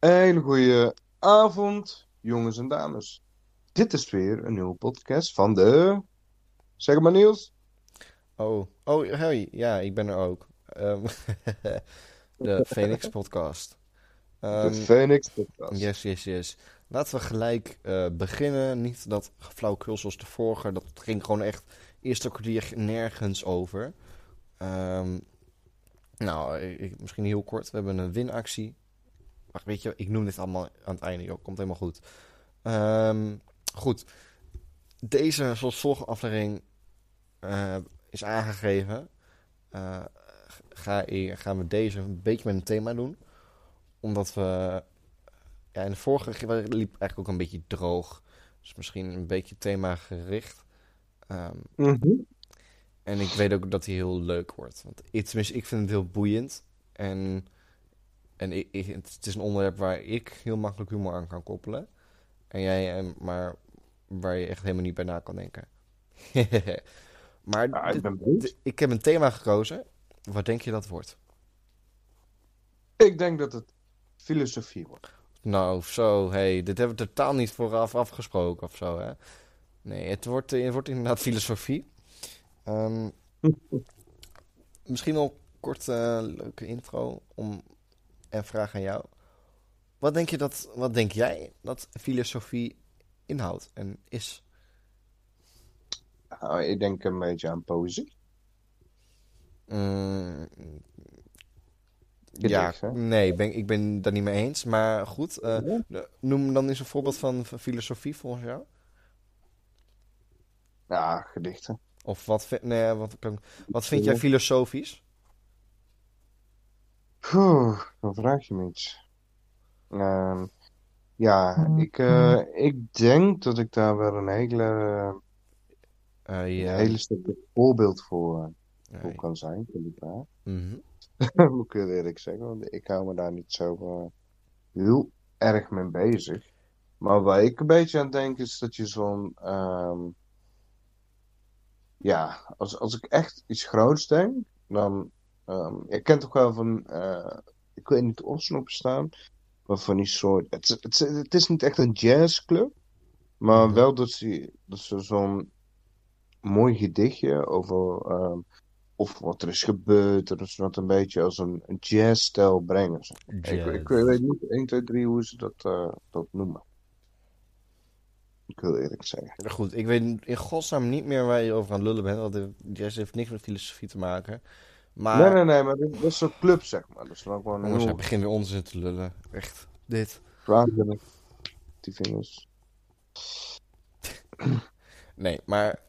Hele goede avond, jongens en dames. Dit is weer een nieuwe podcast van de... Zeg maar, Niels. Oh, hey, ja, ik ben er ook. De Fenix Podcast. De Fenix Podcast. Yes. Laten we gelijk beginnen. Niet dat flauwkul zoals de vorige. Dat ging gewoon echt eerste kwartier nergens over. Misschien heel kort. We hebben een winactie. Wacht, weet je, ik noem dit allemaal aan het einde, joh. Komt helemaal goed. Goed. Deze, zoals vorige aflevering is aangegeven. Gaan we deze een beetje met een thema doen. Omdat we... Ja, in de vorige liep eigenlijk ook een beetje droog. Dus misschien een beetje thema gericht. En ik weet ook dat hij heel leuk wordt. Want tenminste, ik vind het heel boeiend. En het is een onderwerp waar ik heel makkelijk humor aan kan koppelen. En jij, maar waar je echt helemaal niet bij na kan denken. Maar ja, ik heb een thema gekozen. Wat denk je dat wordt? Ik denk dat het filosofie wordt. Nou, zo, hey, dit hebben we totaal niet vooraf afgesproken of zo, hè? Nee, het wordt inderdaad filosofie. Misschien wel kort leuke intro en vraag aan jou. Wat denk jij dat filosofie inhoudt en is? Nou, ik denk een beetje aan poëzie. Ik ben daar niet mee eens. Maar goed, noem dan eens een voorbeeld van filosofie volgens jou. Ja, gedichten. Of wat vind jij filosofisch? Dan vraag je me iets. Ik denk dat ik daar wel een hele stuk voorbeeld voor kan zijn. Moet ik heel eerlijk zeggen, want ik hou me daar niet zo heel erg mee bezig. Maar waar ik een beetje aan denk is dat je zo'n... als ik echt iets groots denk, dan... ik ken toch wel van... ik weet niet of ze op staan, maar van die soort... Het is niet echt een jazzclub, maar wel dat ze zo'n mooi gedichtje over... Of wat er is gebeurd, dat ze dat een beetje als een jazzstijl brengen. Jazz. Ik weet niet 1, 2, 3 hoe ze dat noemen. Ik wil eerlijk zeggen. Goed, ik weet in godsnaam niet meer waar je over aan het lullen bent. Want jazz heeft niks met filosofie te maken. Maar... Nee, maar dat is zo'n club, zeg maar. Dat is dan gewoon jongens, hij begint weer onzin te lullen. Echt, dit. Vragen. Die vingers. Nee, maar...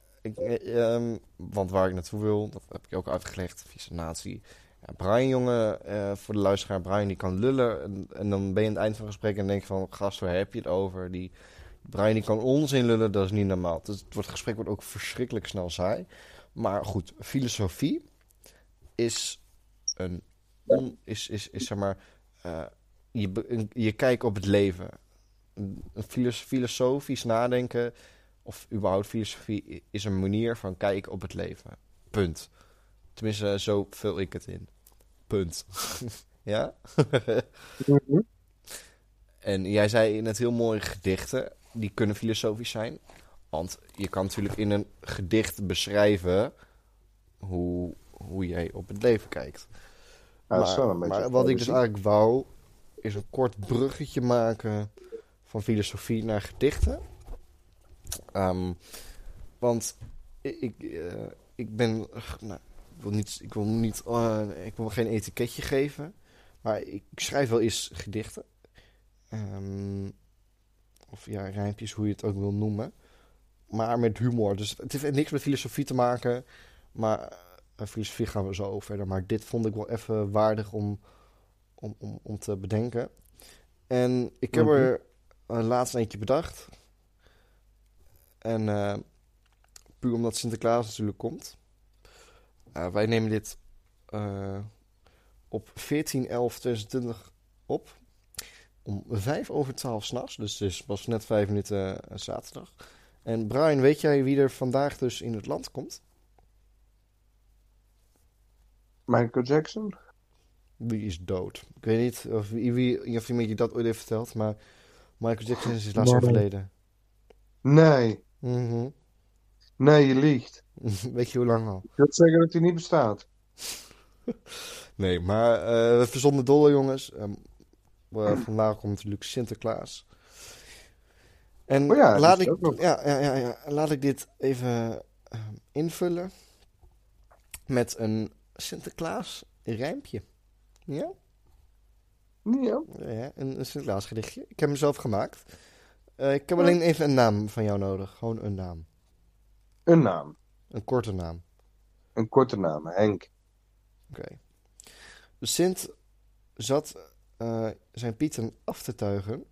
want waar ik naartoe wil, dat heb ik ook uitgelegd, fascinatie. Ja, Brian, jongen, voor de luisteraar, Brian die kan lullen. En dan ben je aan het eind van het gesprek en denk je van, gast, waar heb je het over? Brian die kan onzin lullen, dat is niet normaal. Dus het gesprek wordt ook verschrikkelijk snel saai. Maar goed, filosofie is je kijkt op het leven. Een filosofisch nadenken... Of überhaupt filosofie is een manier van kijken op het leven. Punt. Tenminste, zo vul ik het in. Punt. Ja? En jij zei net heel mooi gedichten. Die kunnen filosofisch zijn. Want je kan natuurlijk in een gedicht beschrijven... hoe jij op het leven kijkt. Ja, maar wat ik dus eigenlijk wou... is een kort bruggetje maken... van filosofie naar gedichten... want ik ben... ik wil geen etiketje geven. Maar ik schrijf wel eens gedichten. Of ja, rijmpjes, hoe je het ook wil noemen. Maar met humor. Dus het heeft niks met filosofie te maken. Maar filosofie gaan we zo verder. Maar dit vond ik wel even waardig om te bedenken. En ik heb er laatst eentje bedacht... En puur omdat Sinterklaas natuurlijk komt. Wij nemen dit op 14/11/2020 op. Om 11:55 s'nachts. Dus het was net 5 minuten zaterdag. En Brian, weet jij wie er vandaag dus in het land komt? Michael Jackson? Die is dood. Ik weet niet of iemand je dat ooit heeft verteld, maar Michael Jackson is laatst overleden. Nee. Mm-hmm. Nee, je liegt. Weet je hoe lang al? Ik wil zeggen dat hij niet bestaat. Nee, maar we verzonnen dollar, jongens. Vandaag komt natuurlijk Sinterklaas. En laat ik dit even invullen met een Sinterklaas rijmpje. Ja? Ja, een Sinterklaas gedichtje. Ik heb hem zelf gemaakt. Ik heb alleen even een naam van jou nodig. Gewoon een naam. Een naam. Een korte naam. Een korte naam, Henk. Oké. Sint zat zijn pieten af te tuigen.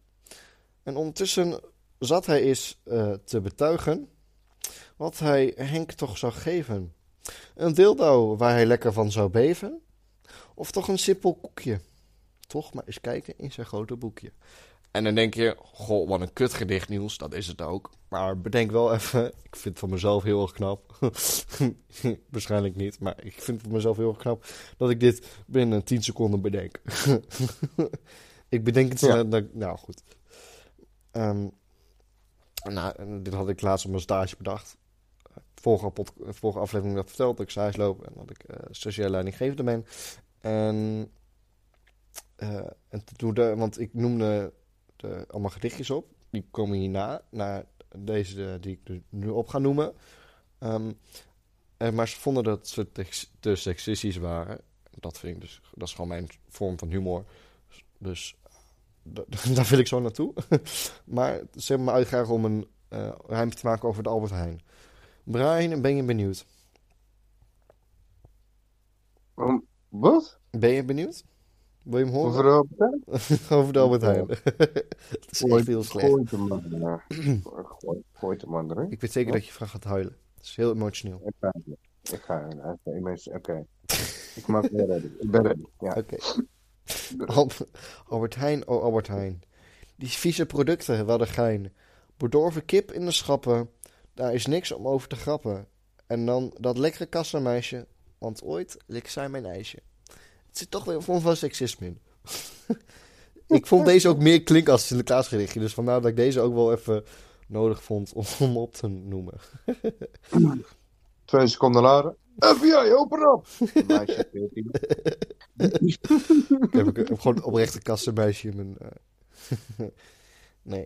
En ondertussen zat hij eens te betuigen wat hij Henk toch zou geven. Een dildo waar hij lekker van zou beven. Of toch een simpel koekje. Toch maar eens kijken in zijn grote boekje. En dan denk je, goh, wat een kutgedicht, Niels. Dat is het ook. Maar bedenk wel even, ik vind het van mezelf heel erg knap. Waarschijnlijk niet, maar ik vind het van mezelf heel erg knap dat ik dit binnen 10 seconden bedenk. Ik bedenk het snel. Ja. Nou, goed. Dit had ik laatst op mijn stage bedacht. Vorige aflevering dat verteld dat ik stage loop en dat ik sociale leidinggevende ben. Want ik noemde allemaal gedichtjes op. Die komen hierna, naar deze die ik nu op ga noemen. Maar ze vonden dat ze te seksistisch waren. Dat is gewoon mijn vorm van humor. Dus daar wil ik zo naartoe. Maar ze hebben me uitgedaagd om een rijmpje te maken over de Albert Heijn. Brian, ben je benieuwd? Wat? Ben je benieuwd? Wil je hem horen? Over de Albert Heijn? Over de Albert Heijn. Het is echt heel slecht. Gooi de man ernaar. Ik weet zeker dat je van gaat huilen. Het is heel emotioneel. Ik ga huilen. Oké. Ik maak het redden. Ik ben ready. Ja. Oké. Albert Heijn, oh Albert Heijn. Die vieze producten, wel de gein. Bedorven kip in de schappen. Daar is niks om over te grappen. En dan dat lekkere kassameisje. Want ooit lik zij mijn ijsje. Het zit toch weer een vorm van seksisme in. Ik vond deze ook meer klinken als Sinterklaasgedichtje. Dus vandaar dat ik deze ook wel even nodig vond om op te noemen. 2 seconden later. FBI, open op! Meisje, 14. Ik heb gewoon oprecht een kassenmeisje in mijn... Nee.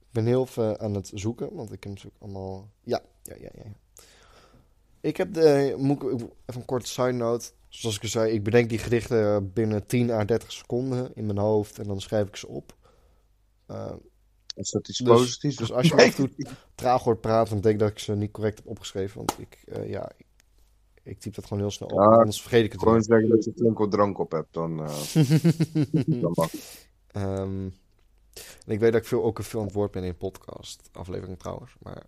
Ik ben heel veel aan het zoeken, want ik heb natuurlijk allemaal... Ja. Ik heb even een korte side note. Zoals ik al zei, ik bedenk die gedichten binnen 10 à 30 seconden in mijn hoofd. En dan schrijf ik ze op. Is dat iets positiefs? Dus als je me goed traag hoort praten, dan denk ik dat ik ze niet correct heb opgeschreven. Want ik typ dat gewoon heel snel op. Ja, anders vergeet ik het. Gewoon zeggen dat je flink drank op hebt, dan mag het. En ik weet dat ik ook veel aan het woord ben in een podcast. Aflevering trouwens, maar...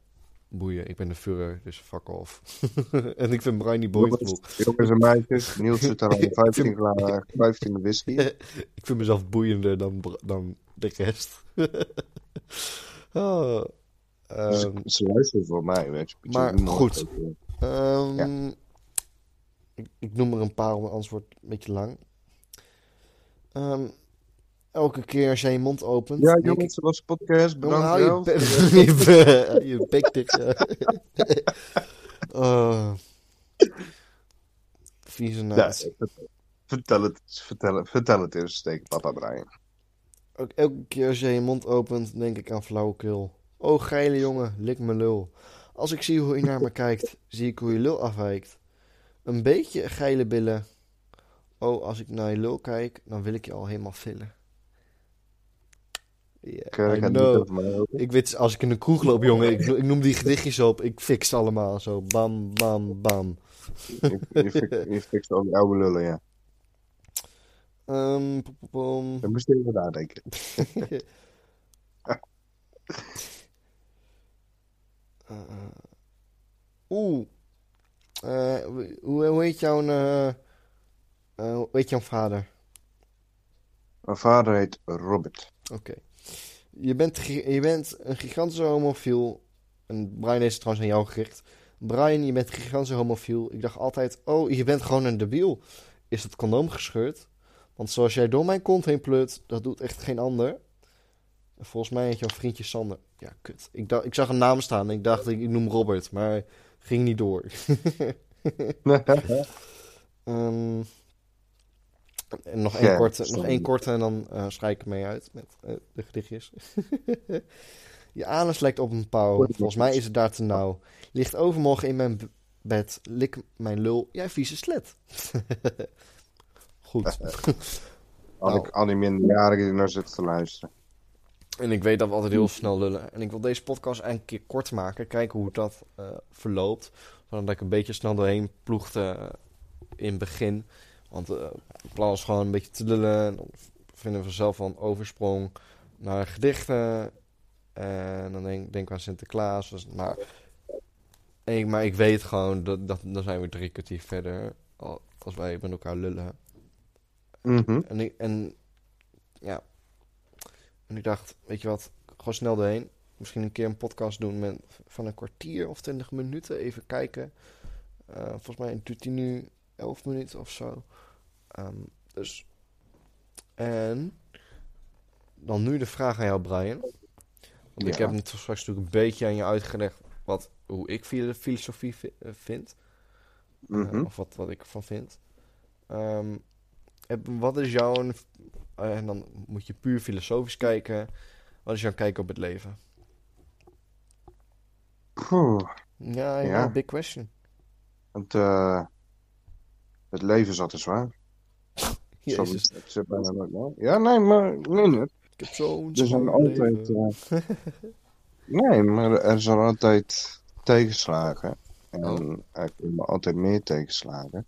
Boeien, ik ben de Führer, dus fuck off. En ik vind Brian niet boeiend genoeg. Jongens en meisjes, Niels zit daar al 15 whisky. Ik vind mezelf boeiender dan de rest. Ze luisteren voor mij, weet je. Maar goed. Ik noem er een paar, om anders wordt het een beetje lang. Elke keer als jij je mond opent... Ja, jongens, dat was een podcast. Bedankt wel. Je pikdik. Vieze naad. Vertel het eens, steek papa Brian. Ook elke keer als jij je mond opent, denk ik aan flauwekul. Oh, geile jongen, lik me lul. Als ik zie hoe je naar me kijkt, zie ik hoe je lul afwijkt. Een beetje geile billen. Oh, als ik naar je lul kijk, dan wil ik je al helemaal vullen. Yeah, ik weet, als ik in de kroeg loop, jongen, ik noem die gedichtjes op, ik fix ze allemaal zo. Bam, bam, bam. Je fixt al die oude lullen, ja. Dan moest je even nadenken. Hoe heet jouw... weet je, mijn vader? Mijn vader heet Robert. Oké. Je bent een gigantische homofiel. En Brian, is trouwens aan jou gericht. Brian, je bent een gigantische homofiel. Ik dacht altijd, oh, je bent gewoon een debiel. is het condoom gescheurd. Want zoals jij door mijn kont heen plut, dat doet echt geen ander. En volgens mij heet jouw vriendje Sander. Ja, kut. Ik zag een naam staan en ik dacht, ik noem Robert. Maar ging niet door. En nog één korte en dan schrijf ik ermee uit met de gedichtjes. Je anus lijkt op een pauw. Volgens mij is het daar te nauw. Ligt overmorgen in mijn bed. Lik mijn lul. Jij vieze slet. Goed. Had ik al die minderjarigen naar zitten te luisteren. En ik weet dat we altijd heel snel lullen. En ik wil deze podcast een keer kort maken. Kijken hoe dat verloopt. Zodat ik een beetje snel doorheen ploegde in het begin. Want het plan is gewoon een beetje te lullen. En dan vinden we zelf wel een oversprong naar gedichten. En dan denk ik aan Sinterklaas. Dus, maar ik weet gewoon, dan zijn we 3 kwartier verder. Als wij met elkaar lullen. Mm-hmm. En ik dacht, weet je wat, gewoon snel doorheen. Misschien een keer een podcast doen van een kwartier of 20 minuten. Even kijken. Volgens mij doet hij nu 11 minuten of zo. Dus. En dan nu de vraag aan jou, Brian. Want ik heb net straks natuurlijk een beetje aan je uitgelegd hoe ik de filosofie vind. Mm-hmm. Of wat ik ervan vind. Wat is jouw... en dan moet je puur filosofisch kijken. Wat is jouw kijk op het leven? Oeh, ja, big question. Het leven zat te zwaar. Jezus. Ja, nee, maar... Nee. Ik heb zo'n altijd. Nee, maar er zijn altijd tegenslagen. En er komen altijd meer tegenslagen.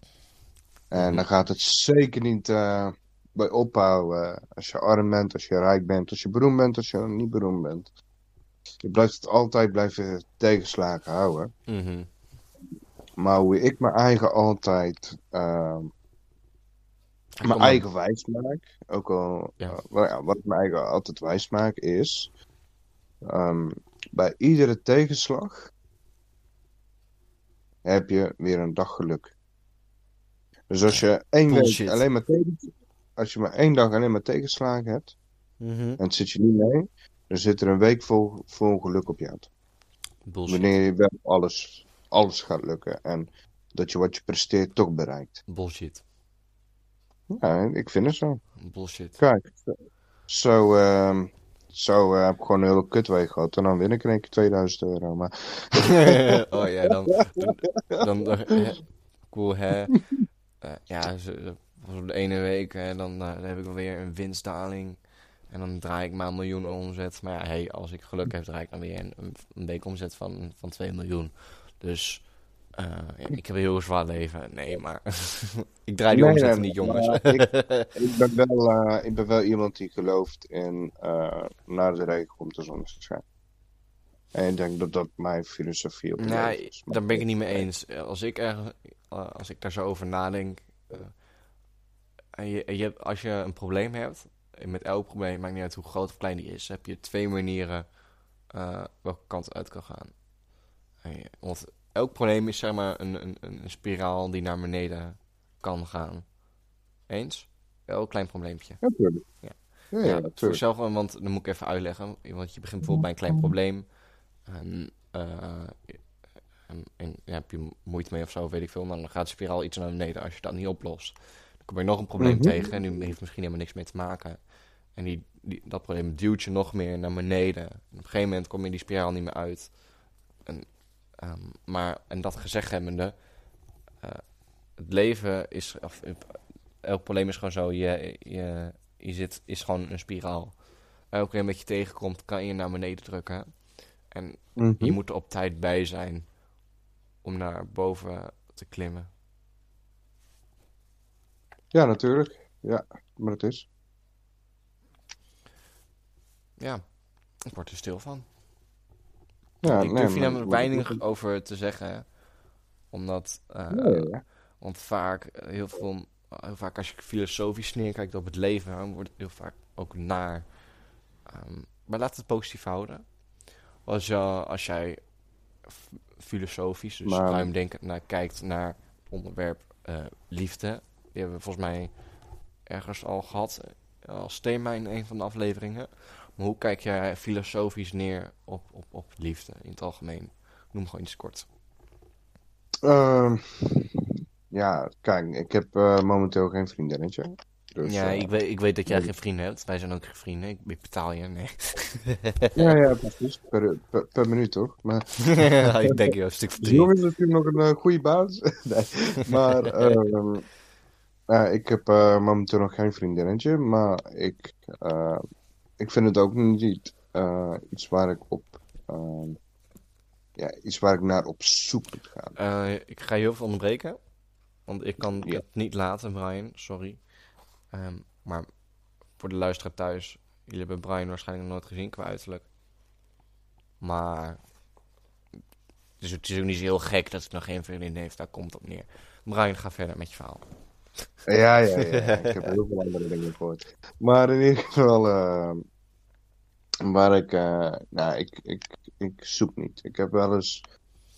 En dan gaat het zeker niet bij ophouden. Als je arm bent, als je rijk bent, als je beroemd bent, als je niet beroemd bent. Je blijft het altijd blijven tegenslagen houden. Mm-hmm. Maar hoe ik mijn eigen altijd... mijn eigen wijs maak, ook al wat ik mijn eigen altijd wijs maak is, bij iedere tegenslag heb je weer een dag geluk. Dus als je maar één dag alleen maar tegenslagen hebt, mm-hmm. en het zit je niet mee, dan zit er een week vol geluk op je hand. Bullshit. Wanneer je wel alles gaat lukken en dat je wat je presteert toch bereikt. Bullshit. Ja, ik vind het zo. Bullshit. Kijk, zo heb ik gewoon een hele kutweeg gehad. En dan win ik in één keer €2000. Maar... oh ja, dan cool, hè. Op de ene week, hè, dan heb ik weer een winstdaling. En dan draai ik maar een miljoen omzet. Maar ja, hey, als ik geluk heb, draai ik dan weer een week omzet van 2 miljoen. Dus... ik heb een heel zwaar leven. Nee, maar ik draai die omzetten niet, jongens. Ik ben wel iemand die gelooft in naar de regen komt de zonneschijn. En ik denk dat mijn filosofie op is. Daar ben ik het niet mee eens. Als ik daar zo over nadenk... als je een probleem hebt... Met elk probleem, maakt niet uit hoe groot of klein die is... heb je 2 manieren welke kant uit kan gaan. Want... Elk probleem is zeg maar een spiraal die naar beneden kan gaan. Eens? Elk klein probleempje. Ja, natuurlijk. Voor zelf, want dan moet ik even uitleggen. Want je begint bijvoorbeeld bij een klein probleem. En heb je moeite mee of zo, weet ik veel. Maar dan gaat de spiraal iets naar beneden als je dat niet oplost. Dan kom je nog een probleem tegen en die heeft misschien helemaal niks mee te maken. En dat probleem duwt je nog meer naar beneden. En op een gegeven moment kom je die spiraal niet meer uit. En dat gezegd hebbende, het leven is, of elk probleem is gewoon zo, is gewoon een spiraal. Elke keer dat je tegenkomt, kan je naar beneden drukken. En je moet er op tijd bij zijn om naar boven te klimmen. Ja, natuurlijk. Ja, maar het is. Ja, ik word er stil van. Ja, ik durf hier namelijk weinig over te zeggen. Omdat... Want vaak, heel vaak als je filosofisch neerkijkt op het leven... dan wordt het heel vaak ook naar. Maar laat het positief houden. Als jij filosofisch, dus ruimdenkend, kijkt naar onderwerp liefde... Die hebben we volgens mij ergens al gehad als thema in een van de afleveringen. Maar hoe kijk jij filosofisch neer op liefde in het algemeen? Noem gewoon iets kort. Ja, kijk, ik heb momenteel geen vriendinnetje. Dus, ja, ik weet dat jij geen vrienden hebt. Wij zijn ook geen vrienden. Ik betaal je, nee. ja, precies. Per minuut, toch? Maar... ja, ik denk je een stuk verdriet. Jongens, natuurlijk nog een goede baas. Nee, maar ik heb momenteel nog geen vriendinnetje. Maar ik vind het ook niet iets waar ik op... iets waar ik naar op zoek moet gaan. Ik ga je even onderbreken. Want ik kan het niet laten, Brian. Sorry. Maar voor de luisteraar thuis, jullie hebben Brian waarschijnlijk nog nooit gezien qua uiterlijk. Maar het is ook niet zo heel gek dat hij nog geen vriendin heeft. Daar komt het op neer. Brian, ga verder met je verhaal. Ja. Ik heb heel veel andere dingen gehoord. Maar in ieder geval, ik zoek niet. Ik heb wel eens...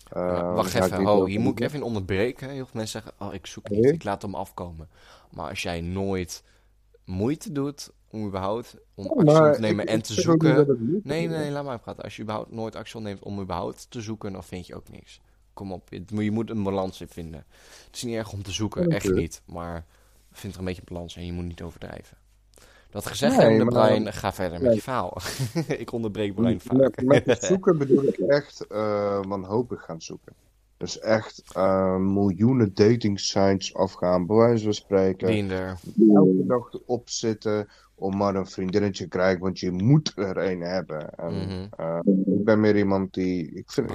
wacht even, hier moet ik even onderbreken. Heel veel mensen zeggen, ik zoek niet, ik laat hem afkomen. Maar als jij nooit moeite doet om überhaupt actie te nemen en te zoeken... Nee, laat maar praten. Als je überhaupt nooit actie neemt om überhaupt te zoeken, dan vind je ook niks. Kom op, je moet een balans in vinden. Het is niet erg om te zoeken, echt niet. Maar vind er een beetje balans en je moet niet overdrijven. Dat gezegd hebbende, Brian, ga verder met je verhaal. Ik onderbreek Brian vaak. Met zoeken bedoel ik echt wanhopig gaan zoeken. Dus echt miljoenen dating sites afgaan, bij wijze van spreken. Tinder. Elke dag erop zitten om maar een vriendinnetje te krijgen, want je moet er een hebben. En, ik ben meer iemand die... Ik vind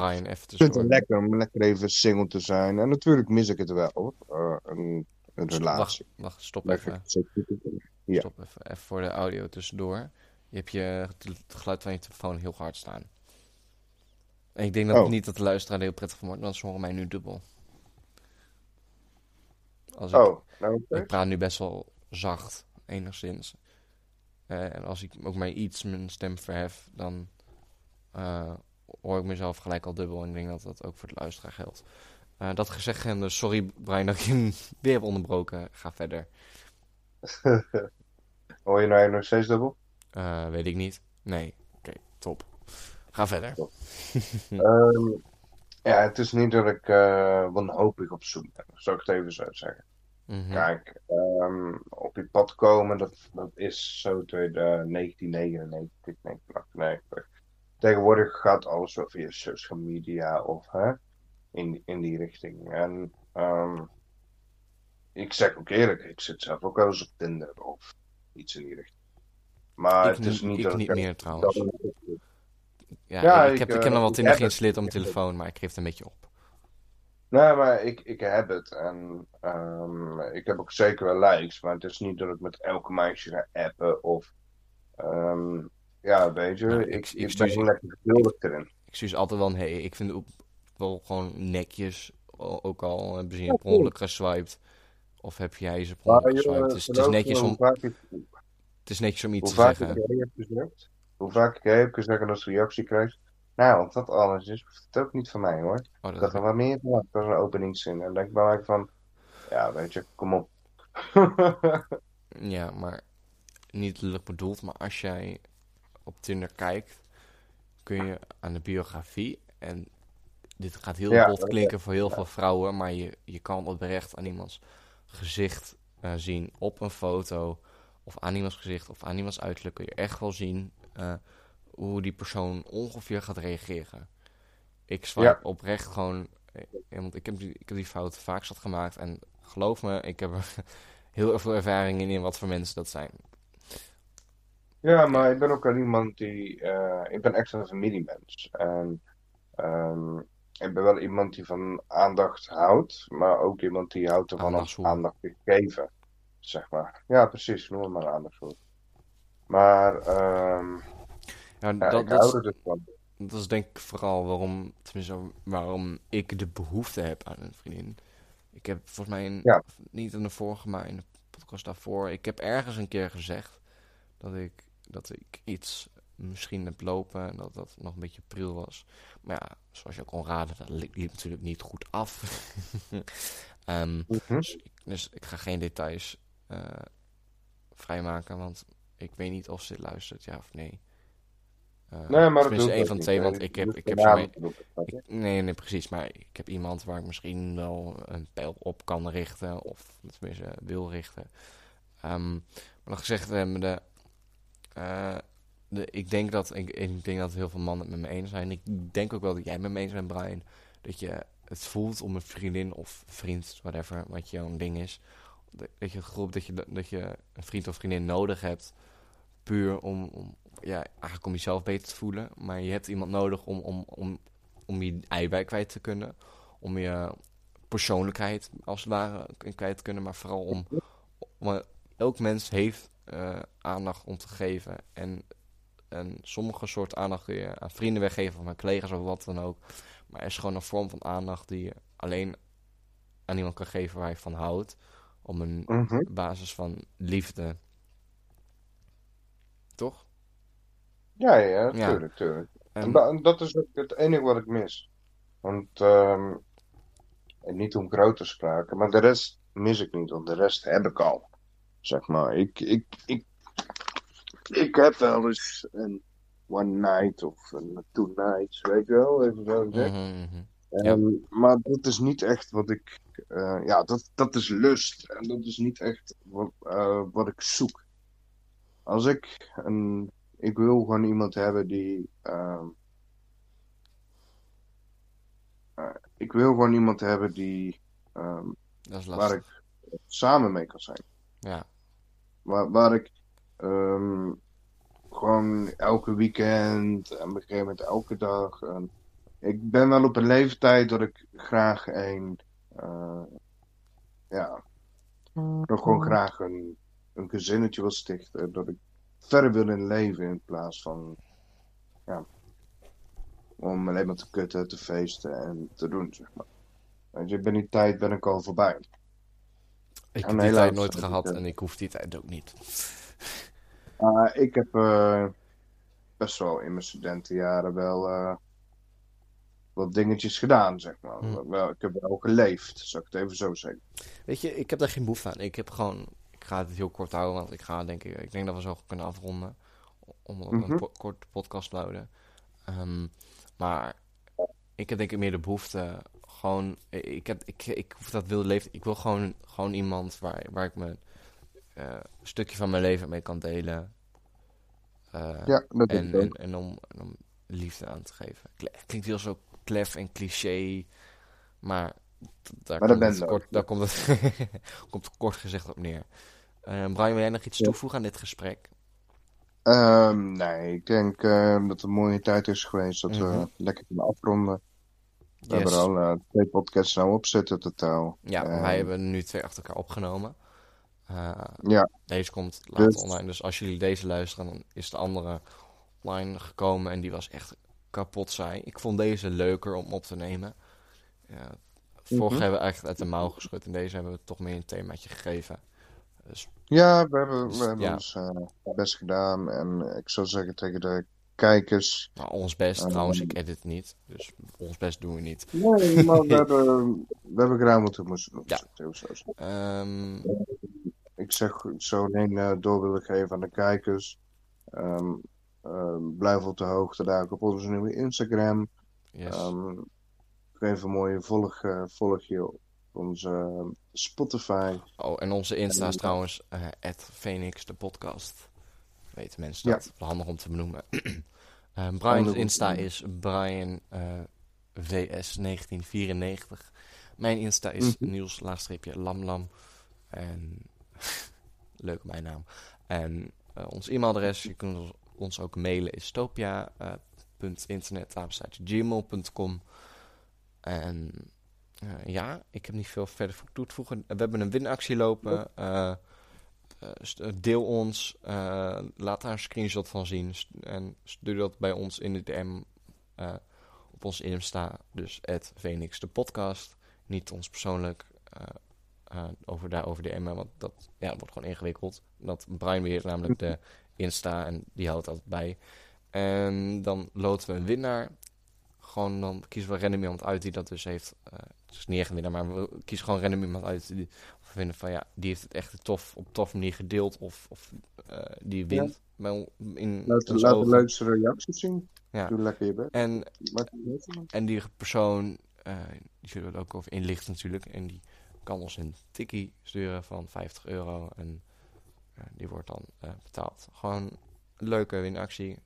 het lekker om lekker even single te zijn. En natuurlijk mis ik het wel, een relatie. Wacht, stop even. Ja. Stop even voor de audio tussendoor. Je hebt het geluid van je telefoon heel hard staan. En ik denk dat niet dat de luisteraar heel prettig van wordt, want ze horen mij nu dubbel. Ik praat nu best wel zacht, enigszins. En als ik ook maar iets mijn stem verhef, dan hoor ik mezelf gelijk al dubbel. En ik denk dat dat ook voor de luisteraar geldt. Dat gezegd hebbende, sorry Brian dat ik je weer heb onderbroken. Ga verder. Hoor je nou nog steeds dubbel? Weet ik niet. Nee. Oké, top. Ga verder. Het is niet dat ik wanhopig op zoek ben. Zou ik het even zo zeggen. Mm-hmm. Kijk, op je pad komen, dat is zo 1999. Tegenwoordig gaat alles wel via social media of in die richting. En ik zeg ook eerlijk, ik zit zelf ook wel eens op Tinder of iets in die richting. Maar het is niet dat ik niet meer trouwens. Ik heb nog wel Tinder geïnstalleerd op mijn telefoon, maar ik geef het een beetje op. Nee, maar ik heb het. En ik heb ook zeker wel likes, maar het is niet dat ik met elke meisje ga appen of... weet je, ik ben lekker geduldig erin. Ik stuur altijd wel ik vind het wel gewoon netjes, ook al hebben ze je per ongeluk geswiped. Of heb jij ze per ongeluk geswiped. Dus het is netjes om iets te zeggen. Hoe vaak ik heb gezegd als reactie krijgt. Nou, want dat alles is het ook niet van mij hoor. Oh, dat er wat meer van dat is een openingszin. En dan denk ik bij mij van, ja weet je, kom op. Ja, maar niet leuk bedoeld, maar als jij op Tinder kijkt, kun je aan de biografie en dit gaat heel bot klinken voor heel veel vrouwen, maar je kan oprecht aan iemands gezicht zien op een foto of aan iemands gezicht of aan iemands uiterlijk kun je echt wel zien hoe die persoon ongeveer gaat reageren. Ik swipe oprecht gewoon, want ik heb die fout vaak zat gemaakt en geloof me, ik heb er heel veel ervaring in wat voor mensen dat zijn. Ja, maar ik ben ook al iemand die, ik ben echt een familiemens en ik ben wel iemand die van aandacht houdt, maar ook iemand die houdt ervan als aandacht te geven, zeg maar. Ja, precies, noem het maar aandacht voor. Maar ik hou er dus van. Dat is denk ik vooral waarom ik de behoefte heb aan een vriendin. Ik heb volgens mij, niet in de vorige, maar in de podcast daarvoor, ik heb ergens een keer gezegd dat ik iets... misschien heb lopen en dat nog een beetje pril was. Maar ja, zoals je kon raden, dat liep natuurlijk niet goed af. Dus ik ga geen details vrijmaken, want ik weet niet of ze dit luistert, ja of nee. Nee, maar dat is één van twee, want ik heb nee, precies. Maar ik heb iemand waar ik misschien wel een pijl op kan richten, of tenminste wil richten. Maar nog gezegd hebbende, ik denk dat heel veel mannen het met me eens zijn. Ik denk ook wel dat jij met me eens bent, Brian. Dat je het voelt om een vriendin of vriend, whatever, wat jouw ding is. Dat je groep, dat je een vriend of vriendin nodig hebt, puur om eigenlijk om jezelf beter te voelen. Maar je hebt iemand nodig om je ei kwijt te kunnen. Om je persoonlijkheid als het ware kwijt te kunnen. Maar vooral om elk mens heeft aandacht om te geven. En sommige soort aandacht kun je aan vrienden weggeven of aan collega's of wat dan ook. Maar er is gewoon een vorm van aandacht die je alleen aan iemand kan geven waar je van houdt. Op een basis van liefde. Toch? Ja, tuurlijk. En dat is ook het enige wat ik mis. Want, niet om groot te spraken, maar de rest mis ik niet, want de rest heb ik al. Zeg maar, ik heb wel eens een one night of een two nights, weet je wel, even zo gezegd. Maar dat is niet echt wat ik, dat is lust en dat is niet echt wat ik zoek. Als ik wil gewoon iemand hebben die... ik wil gewoon iemand hebben die... dat is lastig. Waar ik samen mee kan zijn. Ja. Waar ik gewoon elke weekend en op een gegeven moment elke dag... ik ben wel op een leeftijd dat ik graag een gezinnetje wil stichten. Dat ik verder wil in leven in plaats van... Ja, om alleen maar te kutten, te feesten en te doen, zeg maar. Weet je, ben ik al voorbij. Ik heb die tijd nooit gehad en ik hoef die tijd ook niet. Ik heb best wel in mijn studentenjaren wel wat dingetjes gedaan, zeg maar. Ik heb wel geleefd, zou ik het even zo zeggen. Weet je, ik heb daar geen behoefte aan. Ik heb gewoon... Ik ga het heel kort houden, want ik denk dat we zo kunnen afronden. Omdat we een korte podcast houden. Maar ik heb denk ik meer de behoefte. Gewoon, ik hoef dat wilde leven. Ik wil gewoon iemand waar ik mijn stukje van mijn leven mee kan delen. Dat en om liefde aan te geven. Klinkt heel zo klef en cliché, maar daar komt het kort gezegd op neer. Brian, wil jij nog iets toevoegen aan dit gesprek? Nee, ik denk dat het een mooie tijd is geweest. Dat we lekker kunnen afronden. We hebben er al 2 podcasts nou op zitten totaal. Ja, wij hebben nu 2 achter elkaar opgenomen. Deze komt later online. Dus als jullie deze luisteren, dan is de andere online gekomen. En die was echt kapot saai. Ik vond deze leuker om op te nemen. Ja. Vorige hebben we echt uit de mouw geschud. En deze hebben we toch meer een themaatje gegeven. Dus, we hebben ons best gedaan. En ik zou zeggen tegen de kijkers... Nou, ons best trouwens, ik edit niet. Dus ons best doen we niet. Nee, maar we hebben gedaan wat we moesten doen. Ja. Ik zou alleen door willen geven aan de kijkers. Blijf op de hoogte daar op onze nieuwe Instagram. Yes. Even mooie volg je op onze Spotify. Oh, en onze Insta is trouwens @Fenix de Podcast. Weten mensen dat? Ja. Handig om te benoemen. Brian's Insta is Brian VS1994. Mijn Insta is Niels _lamlam. En leuke bijnaam. En ons e-mailadres, je kunt ons ook mailen, is topia.internet@gmail.com. En ik heb niet veel verder toe te voegen. We hebben een winactie lopen. Deel ons. Laat daar een screenshot van zien. En stuur dat bij ons in de DM. Op ons Insta. Dus @Fenix de Podcast. Niet ons persoonlijk over DM'en. Want dat wordt gewoon ingewikkeld. Dat Brian beheert namelijk de Insta. En die houdt dat bij. En dan loten we een winnaar. Gewoon dan kiezen we random iemand uit die dat dus heeft Dus niet echt meer, maar we kiezen gewoon random iemand uit. Of vinden van ja, die heeft het echt op een tof manier gedeeld. Of die wint. Ja. Laat de leukste reacties zien. Ja. Doe lekker je best. En die persoon, die zullen we het ook over inlichten natuurlijk. En die kan ons een tikkie sturen van €50. En die wordt dan betaald. Gewoon een leuke winactie.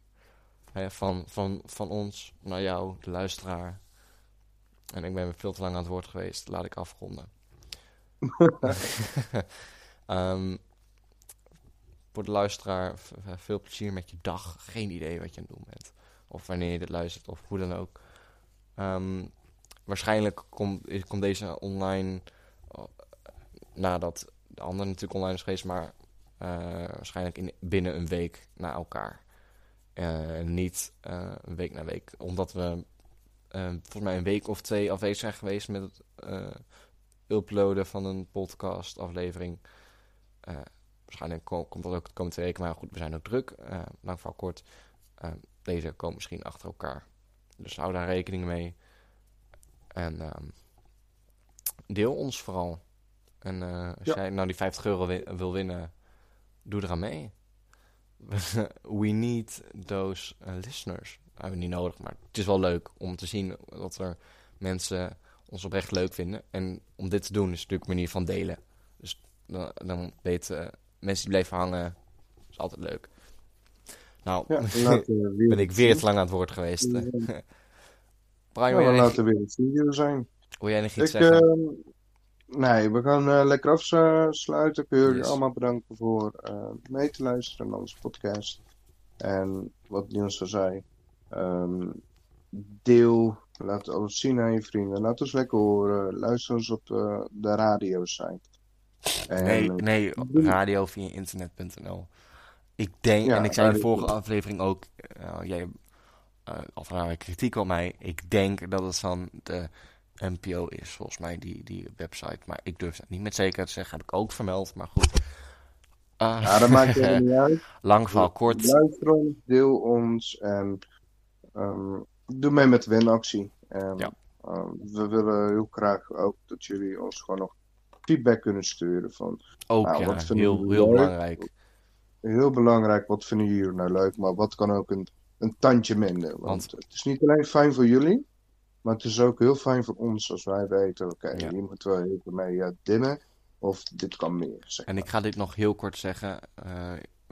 Van ons naar jou, de luisteraar. En ik ben veel te lang aan het woord geweest. Laat ik afronden. Voor de luisteraar, veel plezier met je dag. Geen idee wat je aan het doen bent. Of wanneer je dit luistert, of hoe dan ook. Waarschijnlijk komt deze online... nadat de andere natuurlijk online is geweest. Maar waarschijnlijk binnen een week na elkaar. Niet week na week. Omdat we... volgens mij een week of 2 afwezig zijn geweest met het uploaden van een podcast aflevering. Waarschijnlijk komt dat ook de komende 2 weken, maar goed, we zijn ook druk. Lang verhaal kort. Deze komen misschien achter elkaar. Dus hou daar rekening mee. En deel ons vooral. En als jij nou die €50 wil winnen, doe eraan mee. We need those listeners. Hebben we niet nodig, maar het is wel leuk om te zien dat er mensen ons oprecht leuk vinden. En om dit te doen is natuurlijk een manier van delen. Dus dan weten mensen die blijven hangen, is altijd leuk. Nou, ben ik weer te lang aan het woord geweest. Ja. Brian, wil jij laten weer een video zijn. Wil jij nog iets zeggen? Nee, we gaan lekker afsluiten. Ik wil jullie allemaal bedanken voor mee te luisteren naar onze podcast. En wat Niels al zei. Deel, laat alles zien aan je vrienden, laat ons lekker horen, luister ons op de radiosite. Nee, op radio via internet.nl. Ik denk, en ik zei in de vorige aflevering ook, jij afhaalde kritiek op mij, ik denk dat het van de NPO is, volgens mij, die website, maar ik durf dat niet met zekerheid te zeggen, heb ik ook vermeld, maar goed. Dat maakt helemaal niet uit. Lang verhaal kort. Luister ons, deel ons en doe mee met de winactie. We willen heel graag ook dat jullie ons gewoon nog feedback kunnen sturen. Van, ook wat heel belangrijk. Heel belangrijk, wat vinden jullie nou leuk, maar wat kan ook een tandje minder. Want het is niet alleen fijn voor jullie, maar het is ook heel fijn voor ons als wij weten, hier moeten we even mee dimmen. Of dit kan meer, zeg maar. En ik ga dit nog heel kort zeggen.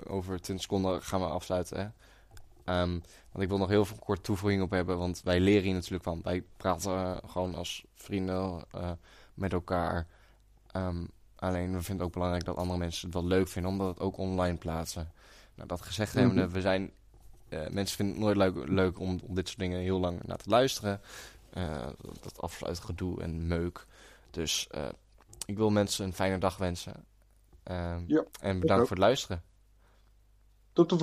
Over 10 seconden gaan we afsluiten, hè? Want ik wil nog heel veel kort toevoeging op hebben. Want wij leren hier natuurlijk van. Wij praten gewoon als vrienden met elkaar. Alleen, we vinden het ook belangrijk dat andere mensen het wel leuk vinden. Omdat het ook online plaatsen. Nou, dat gezegd hebben, we zijn... mensen vinden het nooit leuk om dit soort dingen heel lang naar te luisteren. Dat afsluit gedoe en meuk. Dus... ik wil mensen een fijne dag wensen. En bedankt voor het luisteren. Tot de volgende.